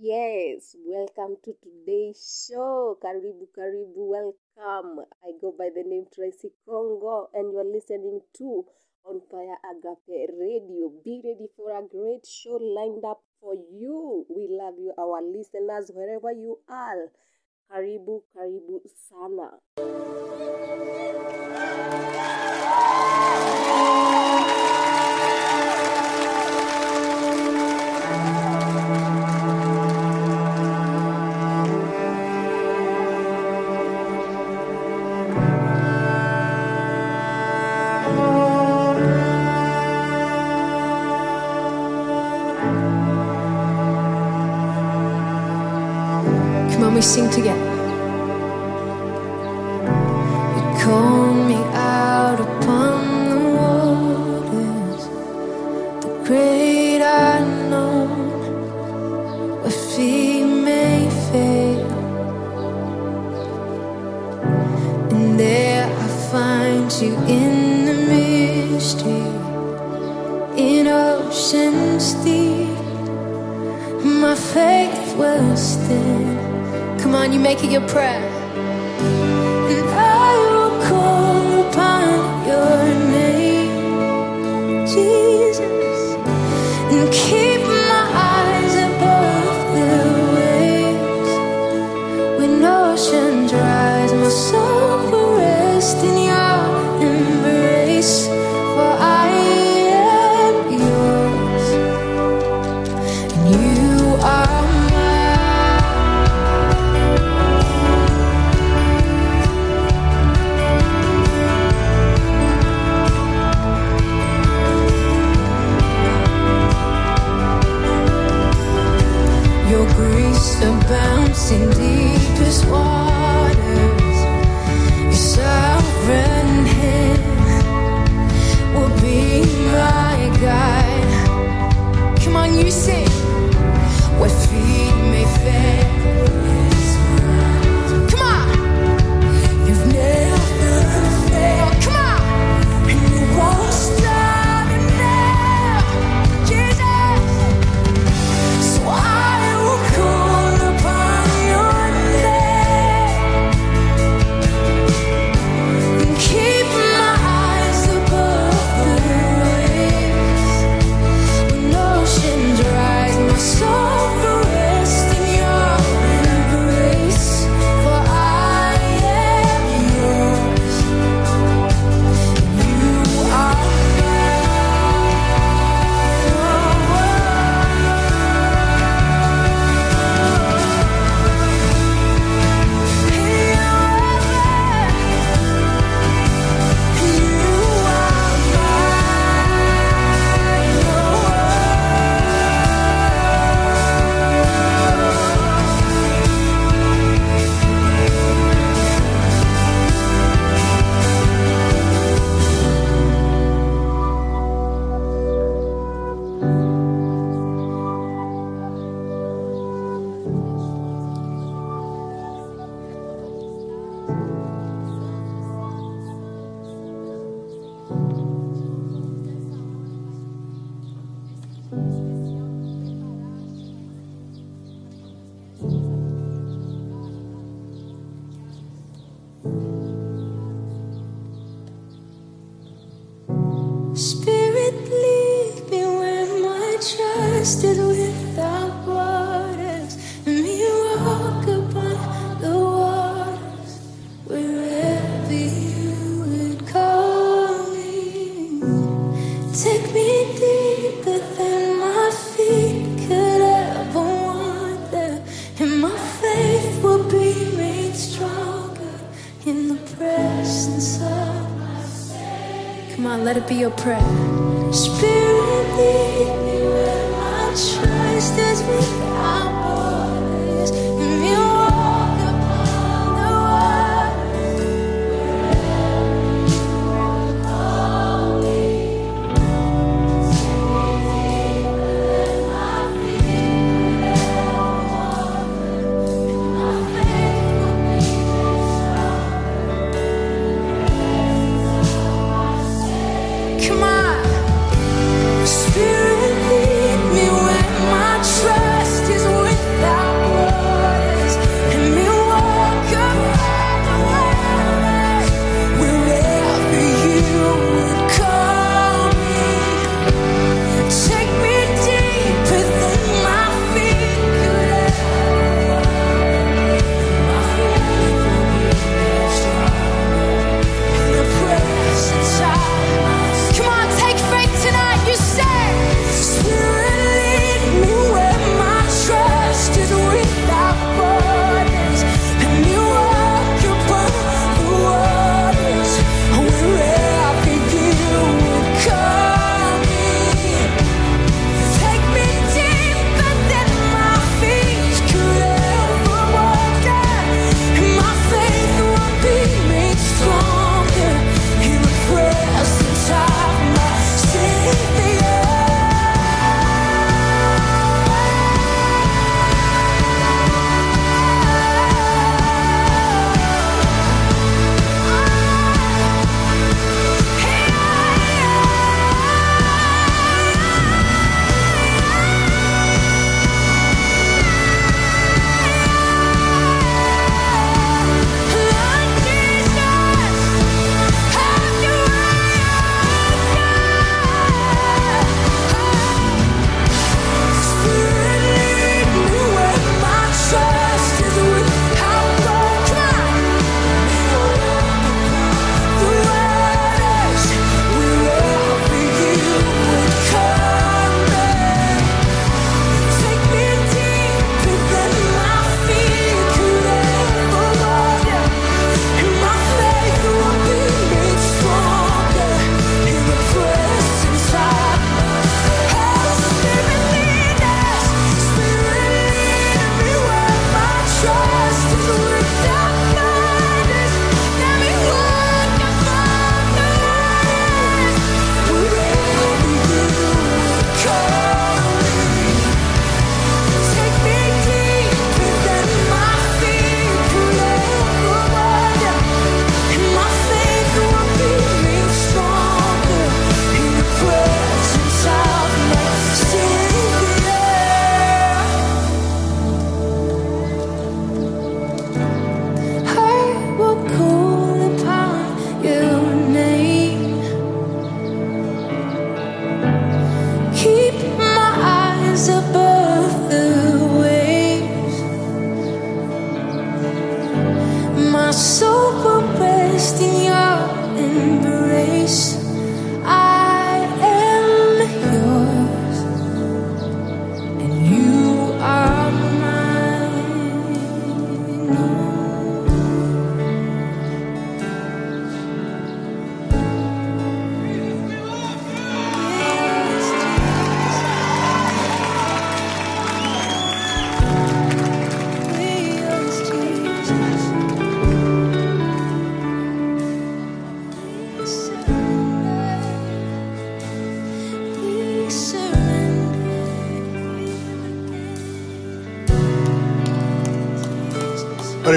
Yes, welcome to today's show. Karibu, karibu, welcome. I go by the name Tracy Kongo, and you're listening to On Fire Agape Radio. Be ready for a great show lined up for you. We love you, our listeners, wherever you are. Karibu, karibu sana. We sing together. You called me out upon the waters, the great unknown, where feet may fail, and there I find you in the mystery, in oceans deep. My faith will stand. Come on, you make it your prayer. And I will call upon your name, Jesus, and keep my eyes above the waves. When oceans rise, my soul will rest in your embrace, for I am yours, and you are abounds in deepest waters. Your sovereign hand will be my guide. Come on, you sing. Where feet may fail, come on. You've never failed. Come on, and you won't stop now, Jesus. So I will come. Soul for rest in your embrace.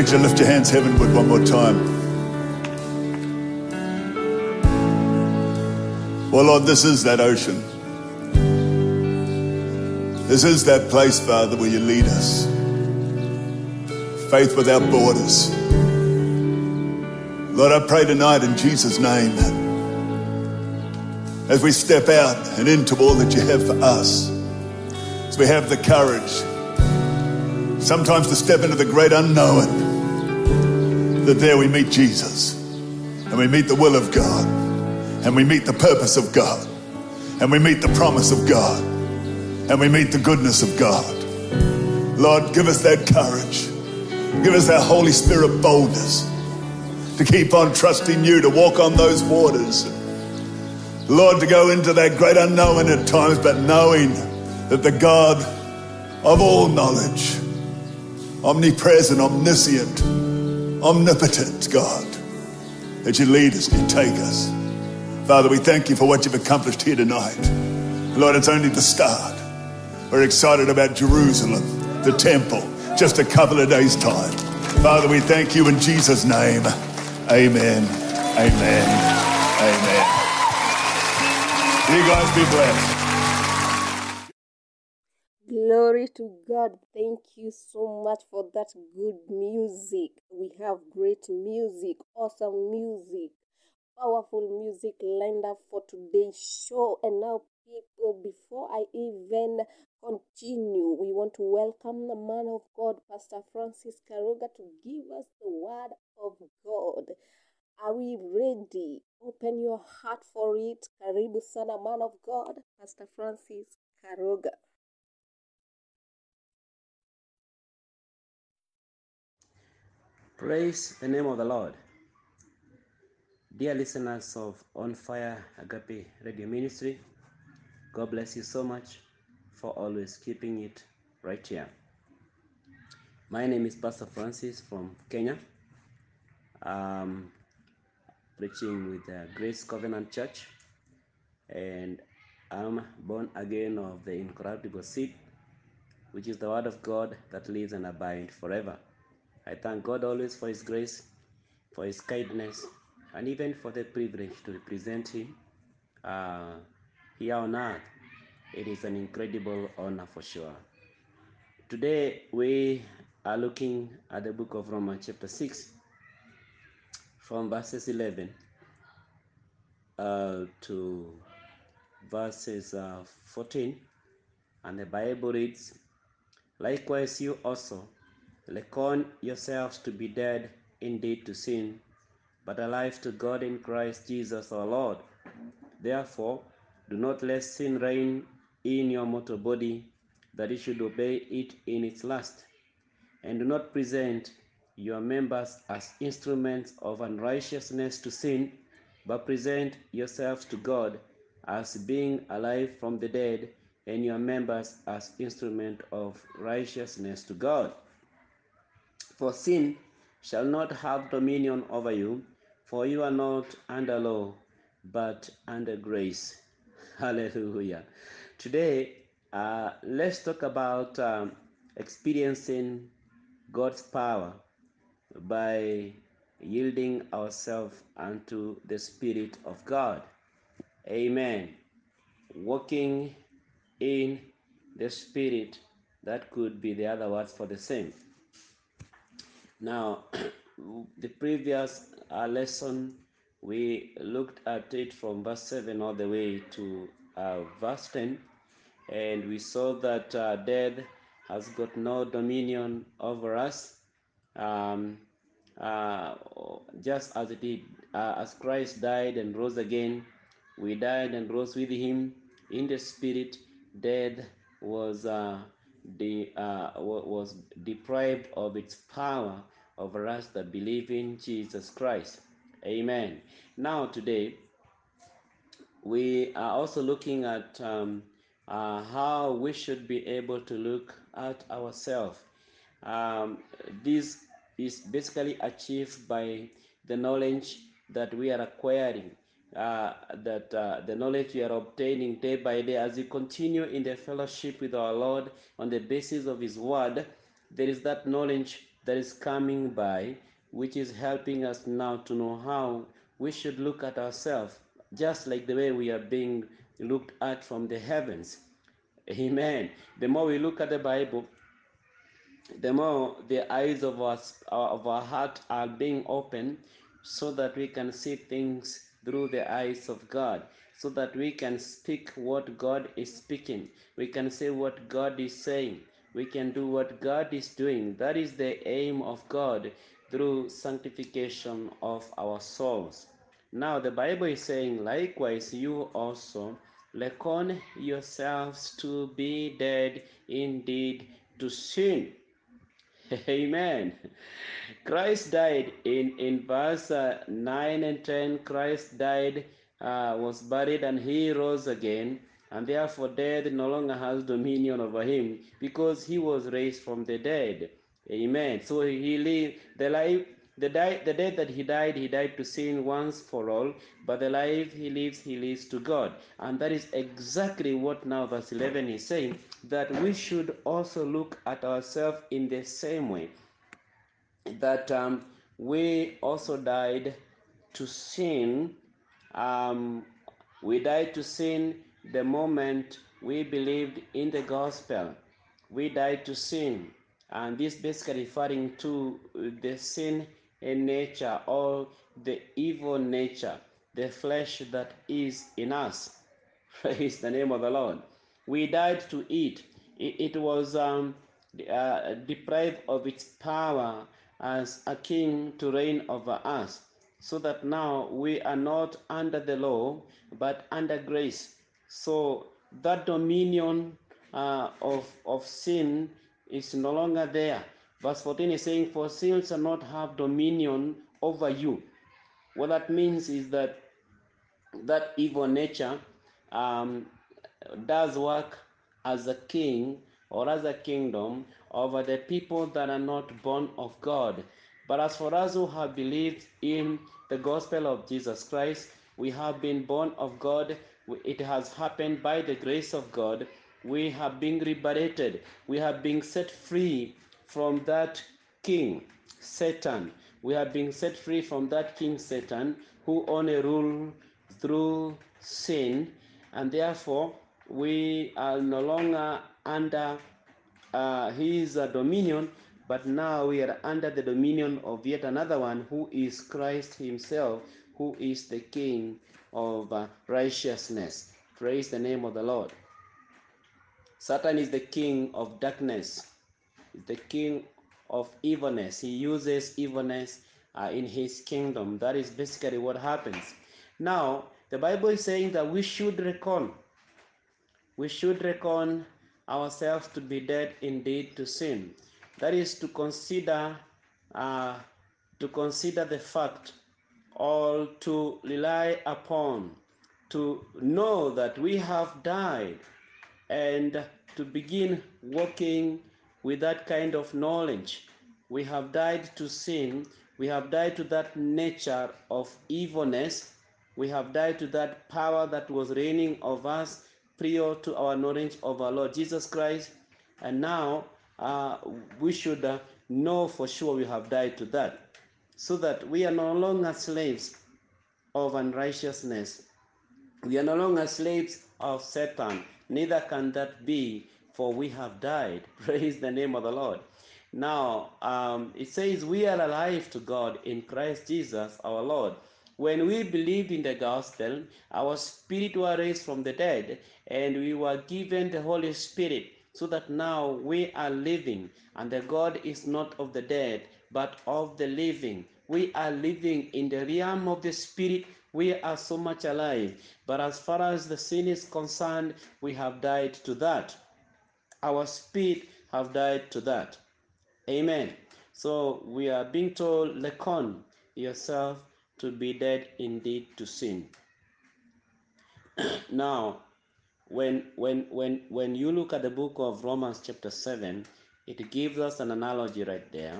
encouraged to lift your hands heavenward one more time. Well, Lord, this is that ocean. This is that place, Father, where you lead us. Faith without borders. Lord, I pray tonight in Jesus' name, as we step out and into all that you have for us, as we have the courage sometimes to step into the great unknown, that there we meet Jesus, and we meet the will of God, and we meet the purpose of God, and we meet the promise of God, and we meet the goodness of God. Lord, give us that courage. Give us that Holy Spirit boldness to keep on trusting you, to walk on those waters. Lord, to go into that great unknown at times, but knowing that the God of all knowledge, omnipresent, omniscient, omnipotent God, that you lead us and you take us. Father, we thank you for what you've accomplished here tonight. Lord, it's only the start. We're excited about Jerusalem, the temple, just a couple of days' time. Father, we thank you in Jesus' name. Amen. Amen. Amen. You guys be blessed. Glory to God. Thank you so much for that good music. We have great music, awesome music, powerful music lined up for today's show. And now, people, before I even continue, we want to welcome the man of God, Pastor Francis Karuga, to give us the word of God. Are we ready? Open your heart for it. Karibu sana, man of God, Pastor Francis Karuga. Praise the name of the Lord. Dear listeners of On Fire Agape Radio Ministry, God bless you so much for always keeping it right here. My name is Pastor Francis from Kenya, preaching with Grace Covenant Church, and I'm born again of the incorruptible seed, which is the word of God that lives and abides forever. I thank God always for his grace, for his kindness, and even for the privilege to represent him here on earth. It is an incredible honor for sure. Today we are looking at the book of Romans chapter 6 from verses 11 to verses 14, and the Bible reads, "Likewise you also, reckon yourselves to be dead indeed to sin, but alive to God in Christ Jesus our Lord. Therefore, do not let sin reign in your mortal body, that you should obey it in its lust. And do not present your members as instruments of unrighteousness to sin, but present yourselves to God as being alive from the dead, and your members as instruments of righteousness to God. For sin shall not have dominion over you, for you are not under law, but under grace." Hallelujah. Today, let's talk about experiencing God's power by yielding ourselves unto the Spirit of God. Amen. Walking in the Spirit, that could be the other words for the same. Now, the previous lesson, we looked at it from verse 7 all the way to verse 10, and we saw that death has got no dominion over us, just as it did, as Christ died and rose again, we died and rose with him in the Spirit. Death was deprived of its power over us that believe in Jesus Christ. Amen. Now today, we are also looking at how we should be able to look at ourselves. This is basically achieved by the knowledge that we are acquiring, the knowledge we are obtaining day by day as we continue in the fellowship with our Lord on the basis of his word. There is that knowledge that is coming by, which is helping us now to know how we should look at ourselves, just like the way we are being looked at from the heavens. Amen. The more we look at the Bible, the more the eyes of our heart are being opened, so that we can see things through the eyes of God, so that we can speak what God is speaking. We can say what God is saying. We can do what God is doing. That is the aim of God through sanctification of our souls. Now the Bible is saying, likewise you also reckon yourselves to be dead indeed to sin. Amen. Christ died in verse 9 and 10. Christ died, was buried, and he rose again. And therefore death no longer has dominion over him, because he was raised from the dead. Amen. So he lived the life, the death that he died to sin once for all, but the life he lives to God. And that is exactly what now verse 11 is saying, that we should also look at ourselves in the same way, that we also died to sin. We died to sin the moment we believed in the gospel. We died to sin. And this basically referring to the sin in nature, or the evil nature, the flesh that is in us. Praise the name of the Lord. We died to it. It was deprived of its power as a king to reign over us, so that now we are not under the law, but under grace. So that dominion of sin is no longer there. Verse 14 is saying, for sin shall not have dominion over you. What that means is that that evil nature does work as a king or as a kingdom over the people that are not born of God. But as for us who have believed in the gospel of Jesus Christ, we have been born of God. It has happened by the grace of God. We have been liberated. We have been set free from that king, Satan. We have been set free from that king, Satan, who only rules through sin. And therefore, we are no longer under his dominion, but now we are under the dominion of yet another one, who is Christ himself, who is the king of righteousness. Praise the name of the Lord. Satan is the king of darkness, the king of evilness. He uses evilness in his kingdom. That is basically what happens. Now, the Bible is saying that we should reckon ourselves to be dead indeed to sin. That is to consider the fact, or to rely upon, to know that we have died, and to begin walking with that kind of knowledge. We have died to sin. We have died to that nature of evilness. We have died to that power that was reigning of us prior to our knowledge of our Lord Jesus Christ. And now we should know for sure we have died to that, so that we are no longer slaves of unrighteousness. We are no longer slaves of Satan. Neither can that be, for we have died. Praise the name of the Lord. Now, it says we are alive to God in Christ Jesus our Lord. When we believed in the gospel, our spirit was raised from the dead, and we were given the Holy Spirit, so that now we are living, and the God is not of the dead, but of the living. We are living in the realm of the spirit. We are so much alive. But as far as the sin is concerned, we have died to that. Our spirit have died to that. Amen. So we are being told, reckon yourself to be dead indeed to sin. Now, when you look at the book of Romans chapter 7, it gives us an analogy right there.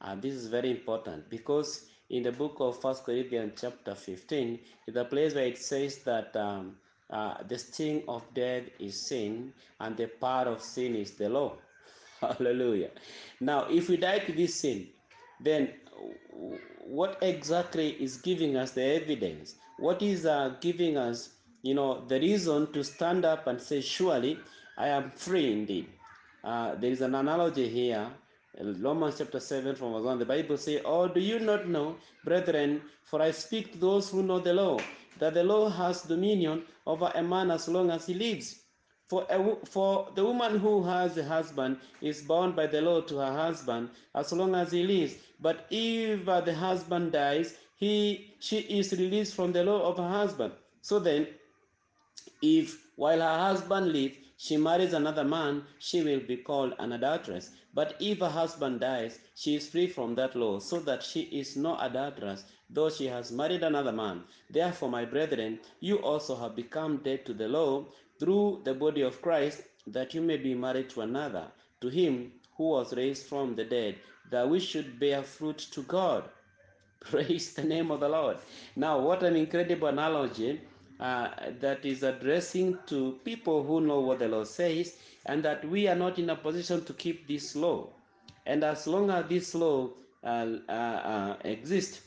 And this is very important, because in the book of 1 Corinthians chapter 15, is a place where it says that the sting of death is sin, and the power of sin is the law. Hallelujah. Now, if we die to this sin, then what exactly is giving us the evidence? What is giving us, the reason to stand up and say, surely I am free indeed? There is an analogy here. Romans chapter 7 from verse 1, the Bible says, "Oh, do you not know, brethren, for I speak to those who know the law, that the law has dominion over a man as long as he lives. For the woman who has a husband is bound by the law to her husband as long as he lives. But if the husband dies, she is released from the law of her husband. So then, if while her husband lives, she marries another man, she will be called an adulteress. But if her husband dies, she is free from that law, so that she is no adulteress, though she has married another man. Therefore, my brethren, you also have become dead to the law through the body of Christ, that you may be married to another, to him who was raised from the dead, that we should bear fruit to God." Praise the name of the Lord. Now, what an incredible analogy. That is addressing to people who know what the law says, and that we are not in a position to keep this law. And as long as this law exists,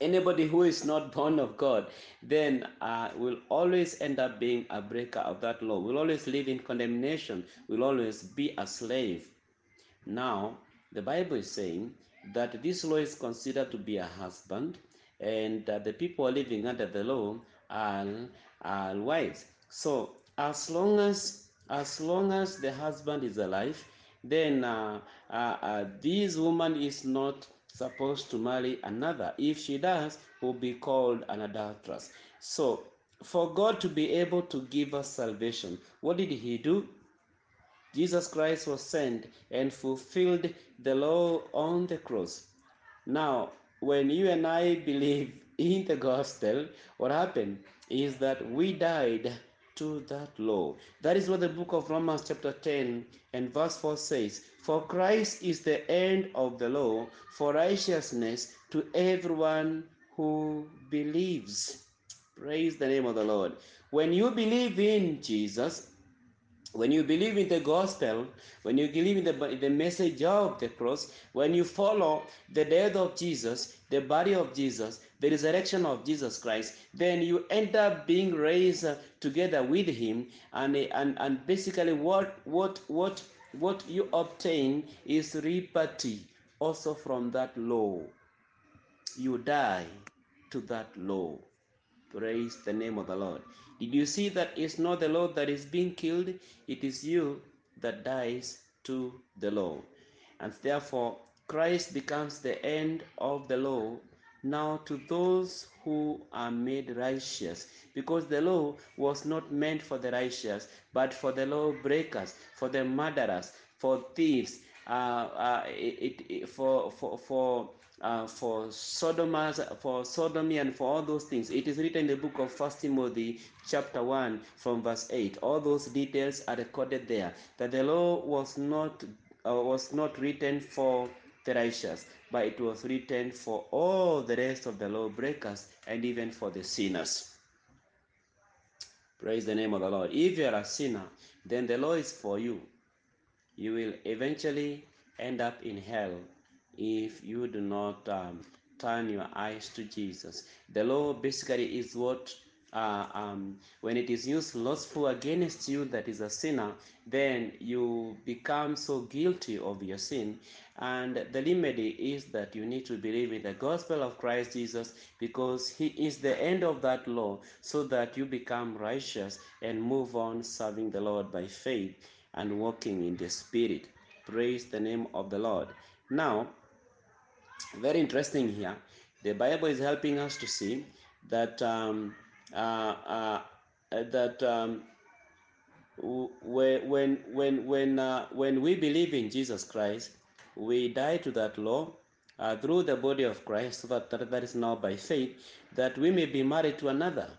anybody who is not born of God then will always end up being a breaker of that law, will always live in condemnation, will always be a slave. Now, the Bible is saying that this law is considered to be a husband, and the people living under the law are wives. So as long as the husband is alive, then this woman is not supposed to marry another. If she does, will be called an adulteress. So for God to be able to give us salvation, what did he do? Jesus Christ was sent and fulfilled the law on the cross. Now, when you and I believe in the gospel, what happened is that we died to that law. That is what the book of Romans chapter 10 and verse 4 says. "For Christ is the end of the law for righteousness to everyone who believes." Praise the name of the Lord. When you believe in Jesus, when you believe in the gospel, when you believe in the message of the cross, when you follow the death of Jesus, the body of Jesus, the resurrection of Jesus Christ, then you end up being raised together with him. And basically what you obtain is liberty also from that law. You die to that law. Praise the name of the Lord. Did you see that it's not the law that is being killed? It is you that dies to the law. And therefore, Christ becomes the end of the law now to those who are made righteous, because the law was not meant for the righteous, but for the law breakers, for the murderers, for thieves, for sodomy and for all those things. It is written in the book of 1 Timothy chapter 1 from verse 8. All those details are recorded there, that the law was not written for the righteous, but it was written for all the rest of the lawbreakers and even for the sinners. Praise the name of the Lord. If you are a sinner, then the law is for you. You will eventually end up in hell if you do not turn your eyes to Jesus. The law basically is what, when it is used lustful against you that is a sinner, then you become so guilty of your sin. And the remedy is that you need to believe in the gospel of Christ Jesus, because he is the end of that law, so that you become righteous and move on serving the Lord by faith and walking in the Spirit. Praise the name of the Lord. Now, very interesting here. The Bible is helping us to see that when we believe in Jesus Christ, we die to that law through the body of Christ, so that is now by faith, that we may be married to another.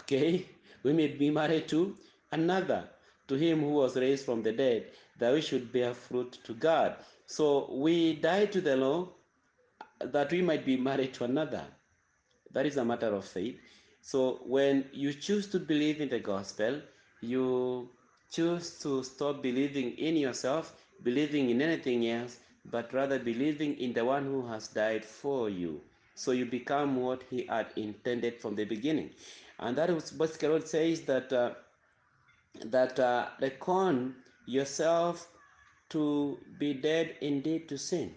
Okay, we may be married to another, to him who was raised from the dead, that we should bear fruit to God. So we die to the law that we might be married to another. That is a matter of faith. So when you choose to believe in the gospel, you Choose to stop believing in yourself, believing in anything else, but rather believing in the one who has died for you. So you become what he had intended from the beginning. And that is what Carol says, that reckon yourself to be dead indeed to sin.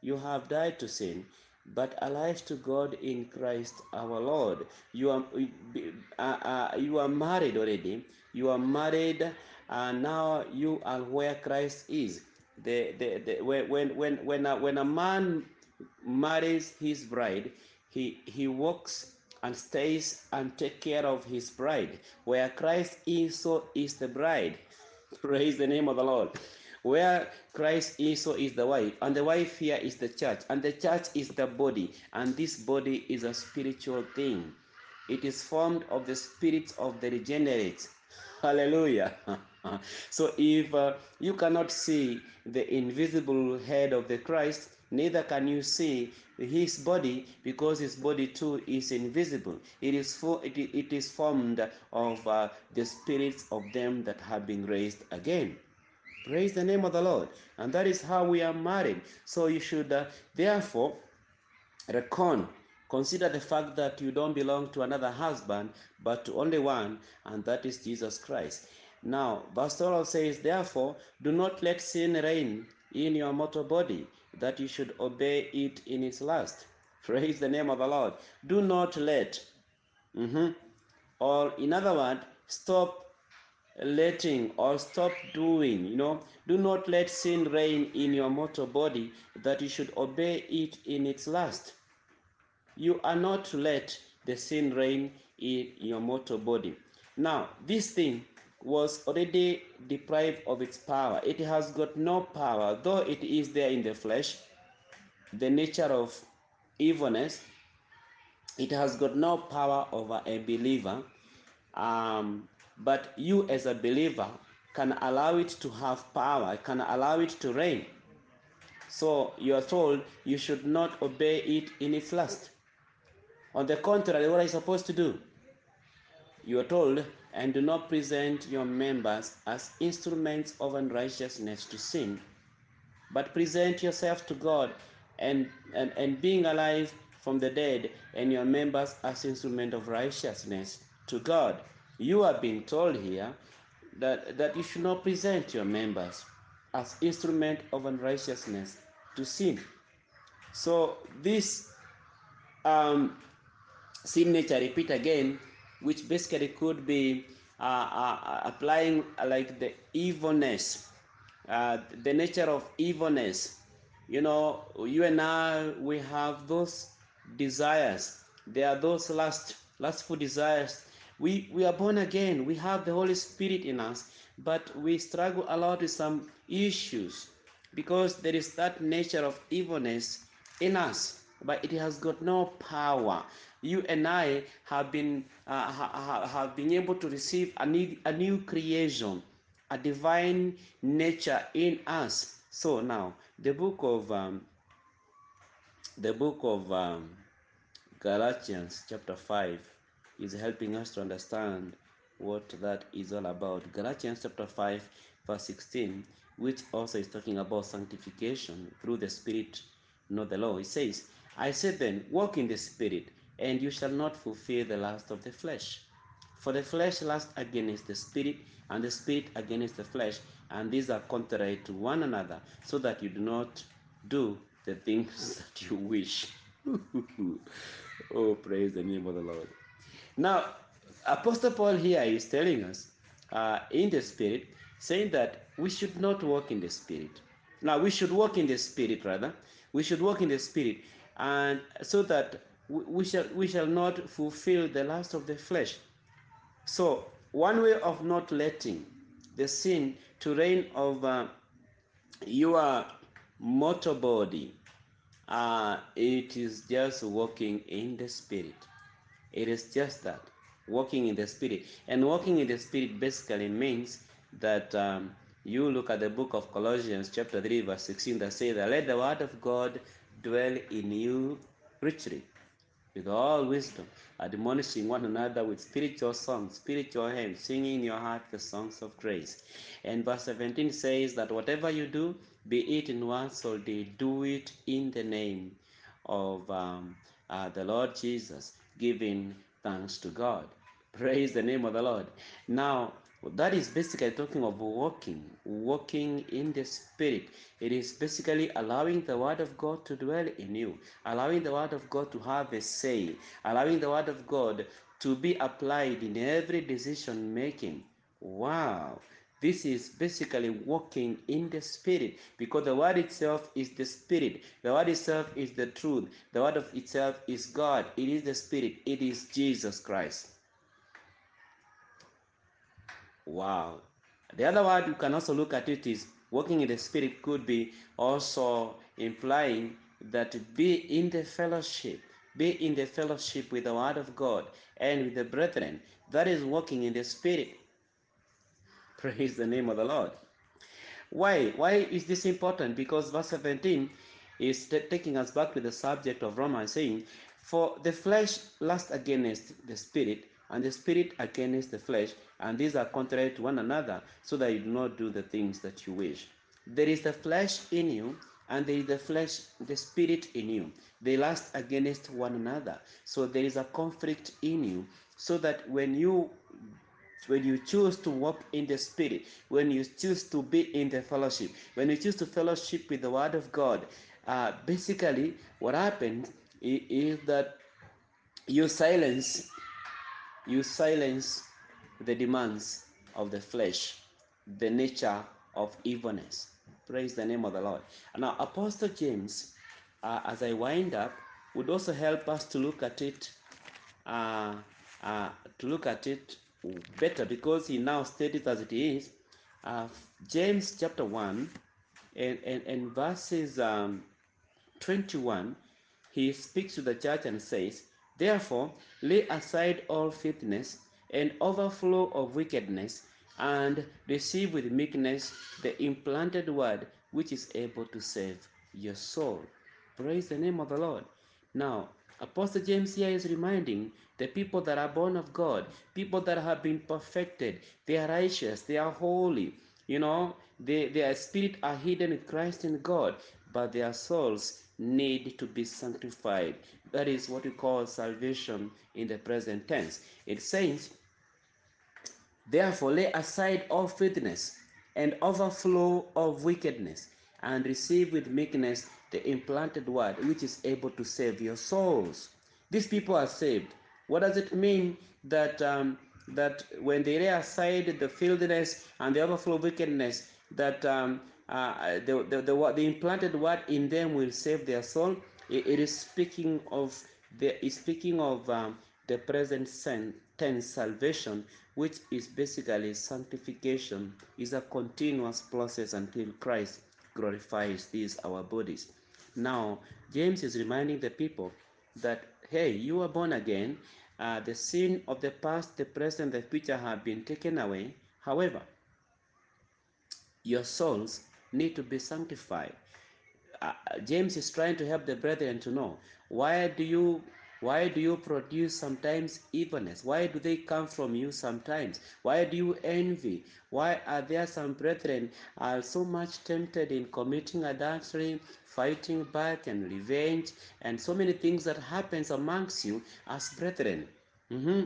You have died to sin, but alive to God in Christ our Lord. You are married already. You are married, and now you are where Christ is. When a man marries his bride, he walks and stays and take care of his bride. Where Christ is, so is the bride. Praise the name of the Lord. Where Christ is, so is the wife. And the wife here is the church. And the church is the body. And this body is a spiritual thing. It is formed of the spirits of the regenerate. Hallelujah. So if you cannot see the invisible head of the Christ, neither can you see his body, because his body too is invisible. It is formed of the spirits of them that have been raised again. Praise the name of the Lord. And that is how we are married. So you should therefore reckon, consider the fact that you don't belong to another husband, but to only one, and that is Jesus Christ. Now, Pastoral says, therefore, do not let sin reign in your mortal body, that you should obey it in its lust. Praise the name of the Lord. Do not let, or in other words, stop letting or stop doing, do not let sin reign in your mortal body, that you should obey it in its lust. You are not to let the sin reign in your mortal body. Now, this thing was already deprived of its power. It has got no power, though it is there in the flesh, the nature of evilness. It has got no power over a believer. But you as a believer can allow it to have power, can allow it to reign. So you are told you should not obey it in its lust. On the contrary, what are you supposed to do? You are told, and do not present your members as instruments of unrighteousness to sin, but present yourself to God and being alive from the dead, and your members as instrument of righteousness to God. You are being told here that you should not present your members as instrument of unrighteousness to sin. So this sin nature, repeat again, which basically could be applying like the evilness, the nature of evilness. You and I, we have those desires. There are those lustful desires. We are born again. We have the Holy Spirit in us, but we struggle a lot with some issues because there is that nature of evilness in us, but it has got no power. You and I have been have been able to receive a new creation, a divine nature in us. So now the book of Galatians chapter 5 is helping us to understand what that is all about. Galatians chapter 5 verse 16, which also is talking about sanctification through the Spirit, not the law. It says, I say then, walk in the Spirit, and you shall not fulfill the lust of the flesh. For the flesh lusts against the Spirit, and the Spirit against the flesh, and these are contrary to one another, so that you do not do the things that you wish. Oh, praise the name of the Lord. Now, Apostle Paul here is telling us in the Spirit, saying that we should not walk in the Spirit. Now, we should walk in the Spirit, rather. We should walk in the Spirit, and so that we shall not fulfill the lust of the flesh. So, one way of not letting the sin to reign over your mortal body, it is just walking in the Spirit. It is just that, walking in the Spirit. And walking in the Spirit basically means that you look at the book of Colossians chapter 3 verse 16 that says that let the word of God dwell in you richly, with all wisdom, admonishing one another with spiritual songs, spiritual hymns, singing in your heart the songs of grace. And verse 17 says that whatever you do, be it in one soul, do it in the name of the Lord Jesus, giving thanks to God. Praise the name of the Lord. Now, that is basically talking of walking in the Spirit. It is basically allowing the Word of God to dwell in you, allowing the Word of God to have a say, allowing the Word of God to be applied in every decision making. Wow, this is basically walking in the Spirit, because the Word itself is the Spirit. The Word itself is the truth. The Word of itself is God. It is the Spirit. It is Jesus Christ. Wow. The other word you can also look at it is walking in the Spirit could be also implying that be in the fellowship with the Word of God and with the brethren. That is walking in the Spirit. Praise the name of the Lord. Why is this important? Because verse 17 is taking us back to the subject of Romans, saying, for the flesh lusts against the Spirit, and the Spirit against the flesh, and these are contrary to one another, so that you do not do the things that you wish. There is the flesh in you, and there is the Spirit in you. They lust against one another, so there is a conflict in you, so that when you choose to walk in the Spirit, when you choose to be in the fellowship, when you choose to fellowship with the Word of God, basically what happens is that you silence the demands of the flesh, the nature of evilness. Praise the name of the Lord. Now, Apostle James, as I wind up, would also help us to look at it, better, because he now stated as it is. James chapter 1 and verses 21, he speaks to the church and says, therefore, lay aside all filthiness and overflow of wickedness, and receive with meekness the implanted word, which is able to save your soul. Praise the name of the Lord. Now, Apostle James here is reminding the people that are born of God, people that have been perfected, they are righteous, they are holy, their spirit are hidden with Christ in God, but their souls need to be sanctified. That is what we call salvation in the present tense. It says, therefore lay aside all filthiness and overflow of wickedness, and receive with meekness the implanted word, which is able to save your souls. These people are saved. What does it mean that when they lay aside the filthiness and the overflow of wickedness, that the implanted word in them will save their soul? It is speaking of the present tense salvation, which is basically sanctification, is a continuous process until Christ glorifies these our bodies. Now James is reminding the people that, hey, you are born again. The sin of the past, the present, the future have been taken away. However, your souls need to be sanctified. James is trying to help the brethren to know, why do you produce sometimes evilness? Why do they come from you sometimes? Why do you envy? Why are there some brethren are so much tempted in committing adultery, fighting back, and revenge, and so many things that happens amongst you as brethren? Mm-hmm.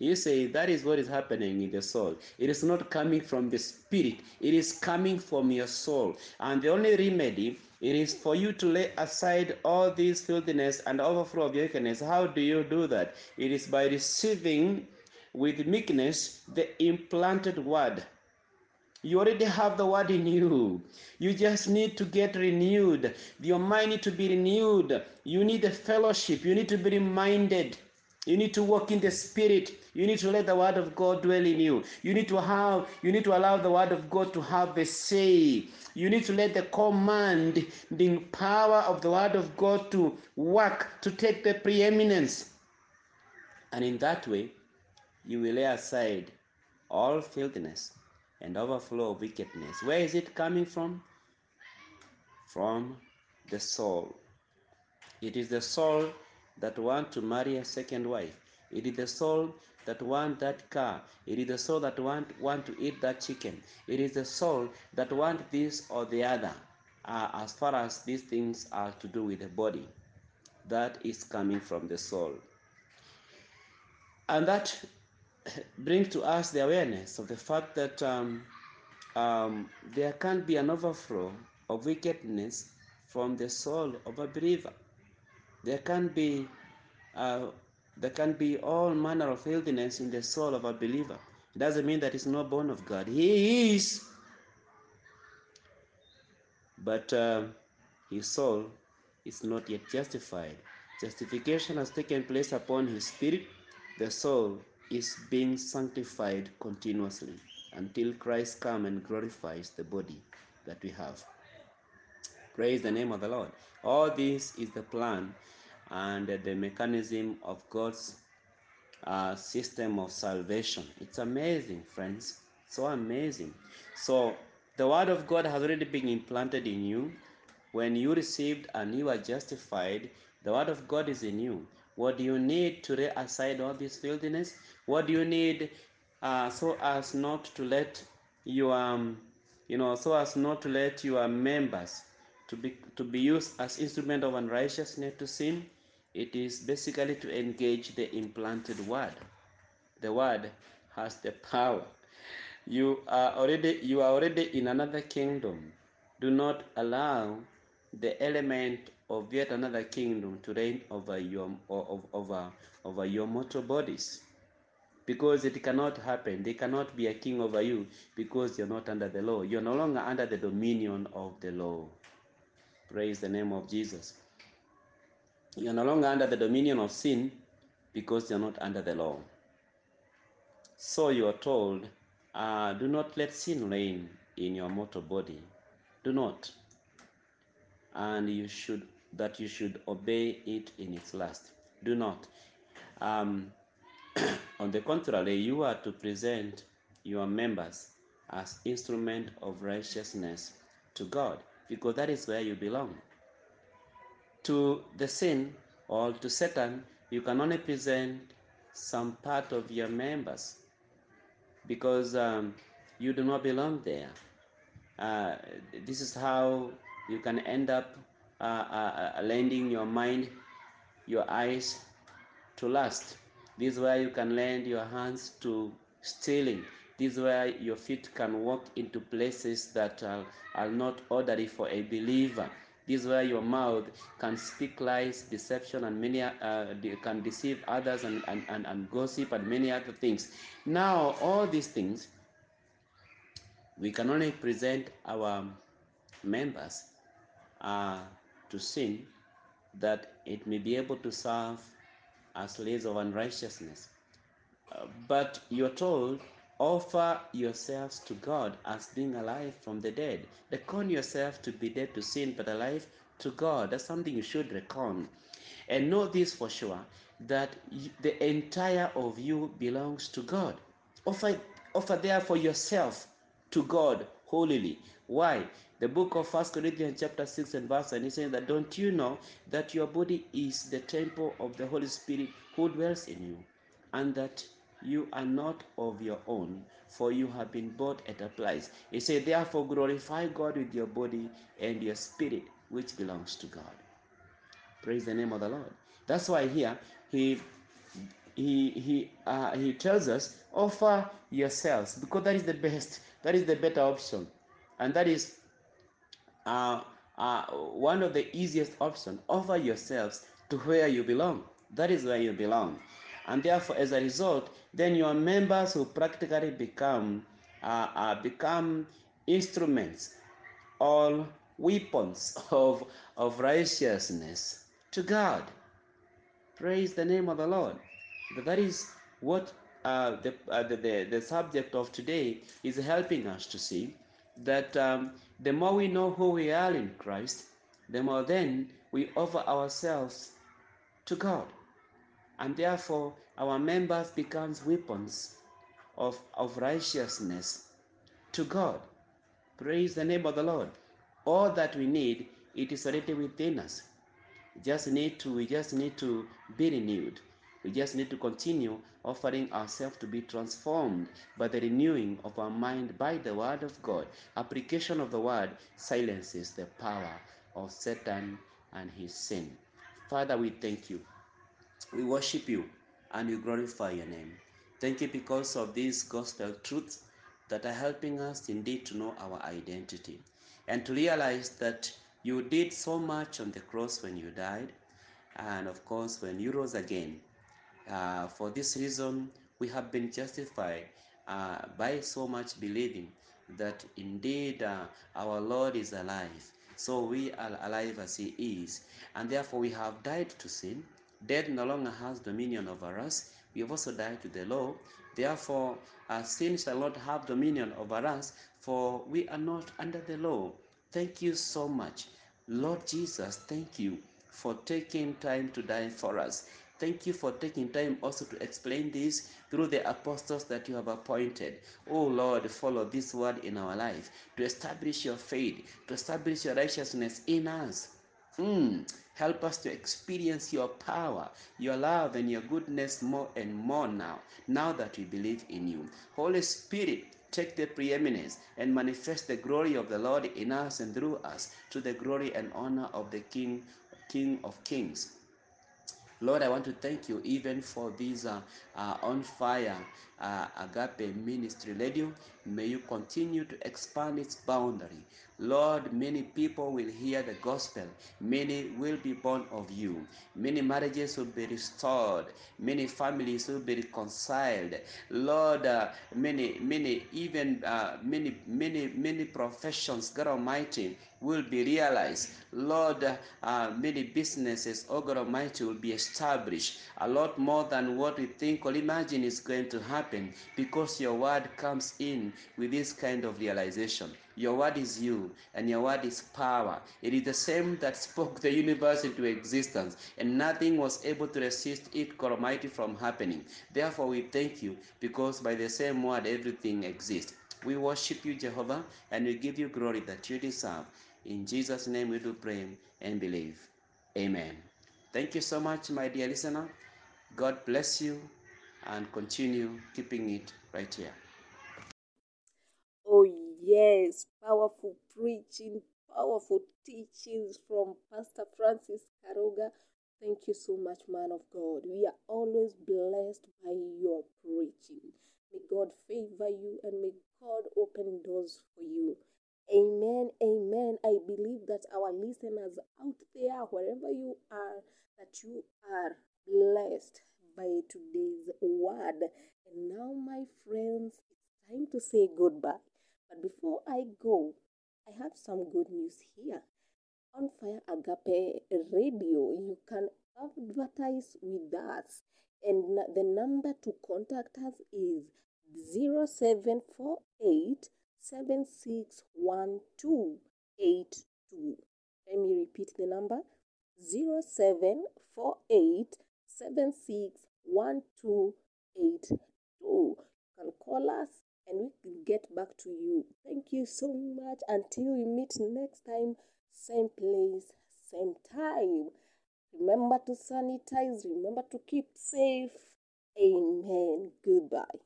You say that is what is happening in the soul. It is not coming from the Spirit. It is coming from your soul. And the only remedy, it is for you to lay aside all these filthiness and overflow of wickedness. How do you do that? It is by receiving with meekness the implanted word. You already have the word in you. You just need to get renewed. Your mind needs to be renewed. You need a fellowship. You need to be reminded. You need to walk in the Spirit. You need to let the Word of God dwell in you. You need to allow the Word of God to have a say. You need to let the commanding power of the Word of God to work, to take the preeminence. And in that way, you will lay aside all filthiness and overflow of wickedness. Where is it coming from? From the soul. It is the soul that want to marry a second wife. It is the soul that want that car. It is the soul that want to eat that chicken. It is the soul that want this or the other, as far as these things are to do with the body. That is coming from the soul. And that brings to us the awareness of the fact that there can't be an overflow of wickedness from the soul of a believer. There can be all manner of illness in the soul of a believer. It doesn't mean that he's not born of God. He is. But his soul is not yet justified. Justification has taken place upon his spirit. The soul is being sanctified continuously until Christ comes and glorifies the body that we have. Praise the name of the Lord. All this is the plan and the mechanism of God's system of salvation. It's amazing, friends. So amazing. So the word of God has already been implanted in you. When you received and you are justified, the word of God is in you. What do you need to lay aside all this filthiness? What do you need so as not to let your members to be used as instrument of unrighteousness to sin? It is basically to engage the implanted word. The word has the power. You are already in another kingdom. Do not allow the element of yet another kingdom to reign over your mortal bodies, because it cannot happen. They cannot be a king over you because you're not under the law. You're no longer under the dominion of the law. Praise the name of Jesus. You're no longer under the dominion of sin because you're not under the law. So you are told, do not let sin reign in your mortal body. Do not. And you should obey it in its lust. Do not. On the contrary, you are to present your members as instrument of righteousness to God, because that is where you belong. To the sin or to Satan, you can only present some part of your members, because you do not belong there. This is how you can end up lending your mind, your eyes to lust. This is where you can lend your hands to stealing. This is where your feet can walk into places that are not orderly for a believer. This is where your mouth can speak lies, deception, and many can deceive others and gossip and many other things. Now, all these things, we can only present our members to sin, that it may be able to serve as slaves of unrighteousness. But you're told, offer yourselves to God as being alive from the dead. Reckon yourself to be dead to sin, but alive to God. That's something you should reckon. And know this for sure, that the entire of you belongs to God. Offer therefore yourself to God holily. Why? The book of 1 Corinthians chapter 6 and verse, and he says that, don't you know that your body is the temple of the Holy Spirit who dwells in you, and that you are not of your own, for you have been bought at a price. He said, therefore glorify God with your body and your spirit, which belongs to God. Praise the name of the Lord. That's why here he tells us, offer yourselves, because that is the best, that is the better option, and that is one of the easiest options. Offer yourselves to where you belong. That is where you belong. And therefore, as a result, then your members will practically become instruments or weapons of righteousness to God. Praise the name of the Lord. That is what the subject of today is helping us to see, that the more we know who we are in Christ, the more then we offer ourselves to God. And therefore, our members becomes weapons of righteousness to God. Praise the name of the Lord. All that we need, it is already within us. We just need to be renewed. We just need to continue offering ourselves to be transformed by the renewing of our mind by the word of God. Application of the word silences the power of Satan and his sin. Father, we thank you. We worship you and we glorify your name. Thank you because of these gospel truths that are helping us indeed to know our identity and to realize that you did so much on the cross when you died, and of course when you rose again. For this reason, we have been justified by so much believing that indeed our Lord is alive. So we are alive as he is. And therefore we have died to sin. Death no longer has dominion over us. We have also died to the law. Therefore, sin shall not have dominion over us, for we are not under the law. Thank you so much. Lord Jesus, thank you for taking time to die for us. Thank you for taking time also to explain this through the apostles that you have appointed. Oh Lord, follow this word in our life to establish your faith, to establish your righteousness in us. Help us to experience your power, your love, and your goodness more and more now that we believe in you. Holy Spirit, take the preeminence and manifest the glory of the Lord in us and through us, to the glory and honor of the King of Kings. Lord, I want to thank you even for this On Fire Agape Ministry Radio. May you continue to expand its boundary. Lord, many people will hear the gospel. Many will be born of you. Many marriages will be restored. Many families will be reconciled. Lord, many professions, God Almighty, will be realized. Lord, many businesses, oh God Almighty, will be established. A lot more than what we think or imagine is going to happen, because your word comes in with this kind of realization. Your word is you, and your word is power. It is the same that spoke the universe into existence, and nothing was able to resist it, God Almighty, from happening. Therefore, we thank you, because by the same word, everything exists. We worship you, Jehovah, and we give you glory that you deserve. In Jesus' name we do pray and believe. Amen. Thank you so much, my dear listener. God bless you, and continue keeping it right here. Oh, yes, powerful preaching, powerful teachings from Pastor Francis Karuga. Thank you so much, man of God. We are always blessed by your preaching. May God favor you and may God open doors for you. Amen, amen. I believe that our listeners out there, wherever you are, that you are blessed by today's word. And now, my friends, it's time to say goodbye. But before I go, I have some good news here. On Fire Agape Radio, you can advertise with us. And the number to contact us is 0748-761282. Let me repeat the number. 0748-761282. You can call us and we can get back to you. Thank you so much. Until we meet next time, same place, same time. Remember to sanitize. Remember to keep safe. Amen. Goodbye.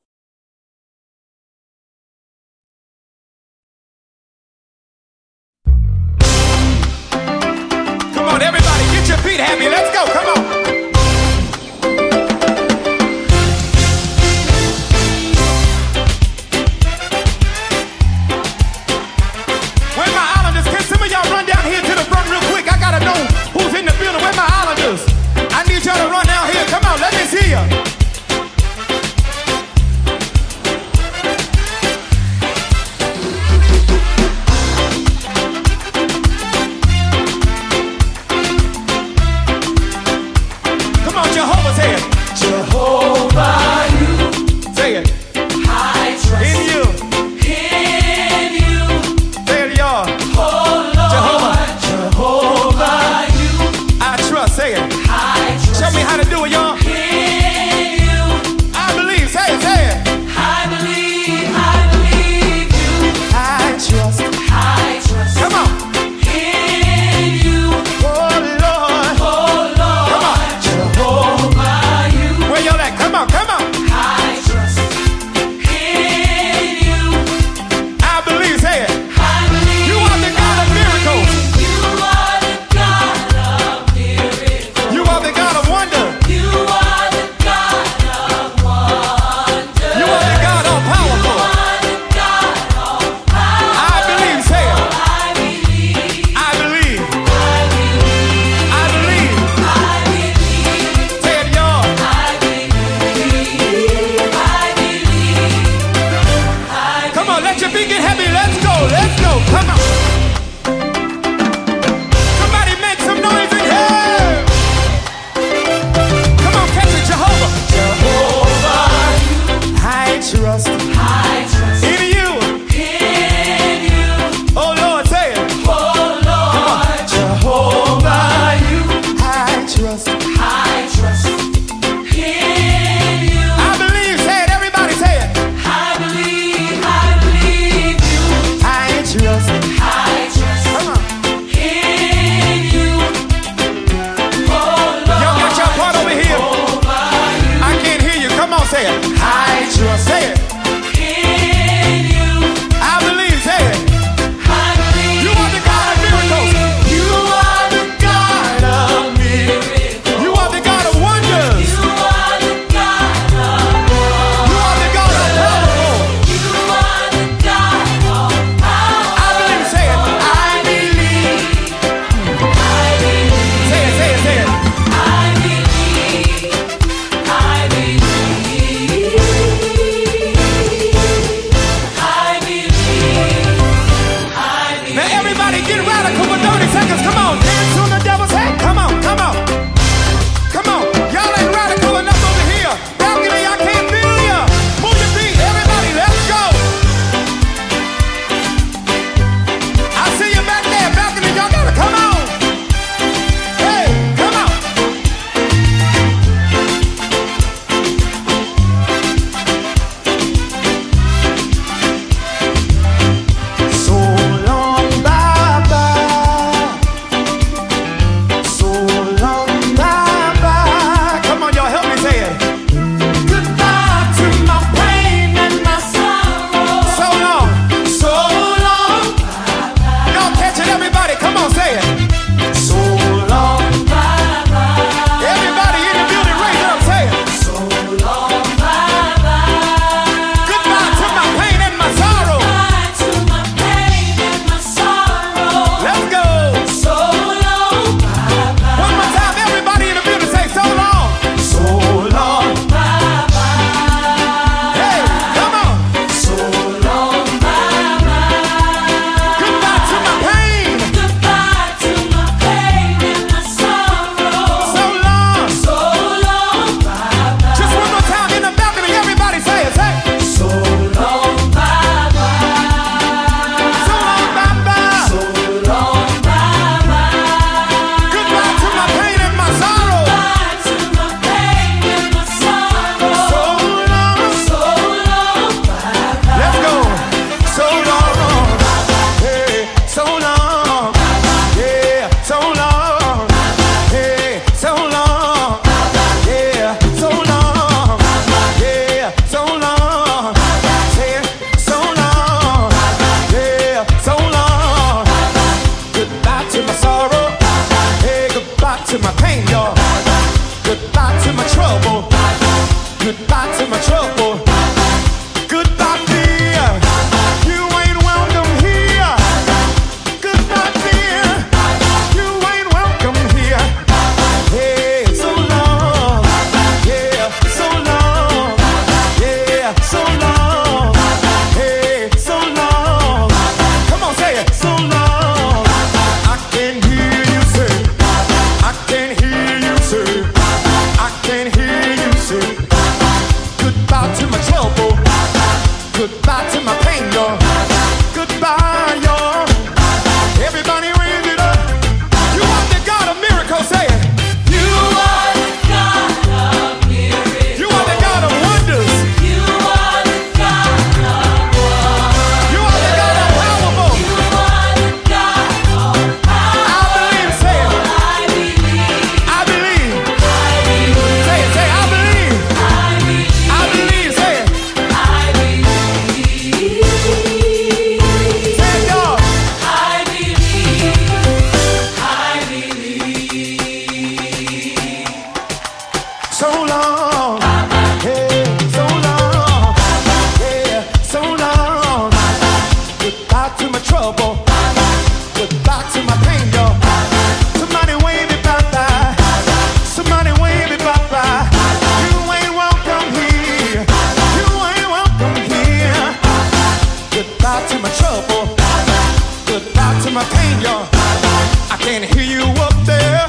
Come on, everybody. Get your feet happy. Let's go. Come on. to my pain, y'all. Goodbye to my trouble. Goodbye to my trouble. Goodbye, dear. You ain't welcome here. Goodbye, dear. You ain't welcome here. Yeah, so long. Yeah, so long. Yeah, so long. Hey, so long. Come on, say it. So long. I can hear you say. I can hear you say. I can hear you say. Goodbye to my trouble. Goodbye to my pain, y'all. Goodbye, y'all. Everybody raise it up. You are the God of miracles, say it. You are the God of miracles. You are the God of wonders. You are the God of wonders. You are the God of powerful. You are the God of power. I believe, say it. I believe. I believe. I believe. Say it, say I believe. I believe. I believe, say it. I believe. Say it, y'all. I believe. I believe. So long. Yeah, so long. Yeah, so long. Goodbye to my trouble. Goodbye to my pain, y'all. Somebody wave it bye-bye. Somebody wave it bye-bye. You ain't welcome here. You ain't welcome here. Goodbye to my trouble. Goodbye to my pain, y'all. I can hear you up there.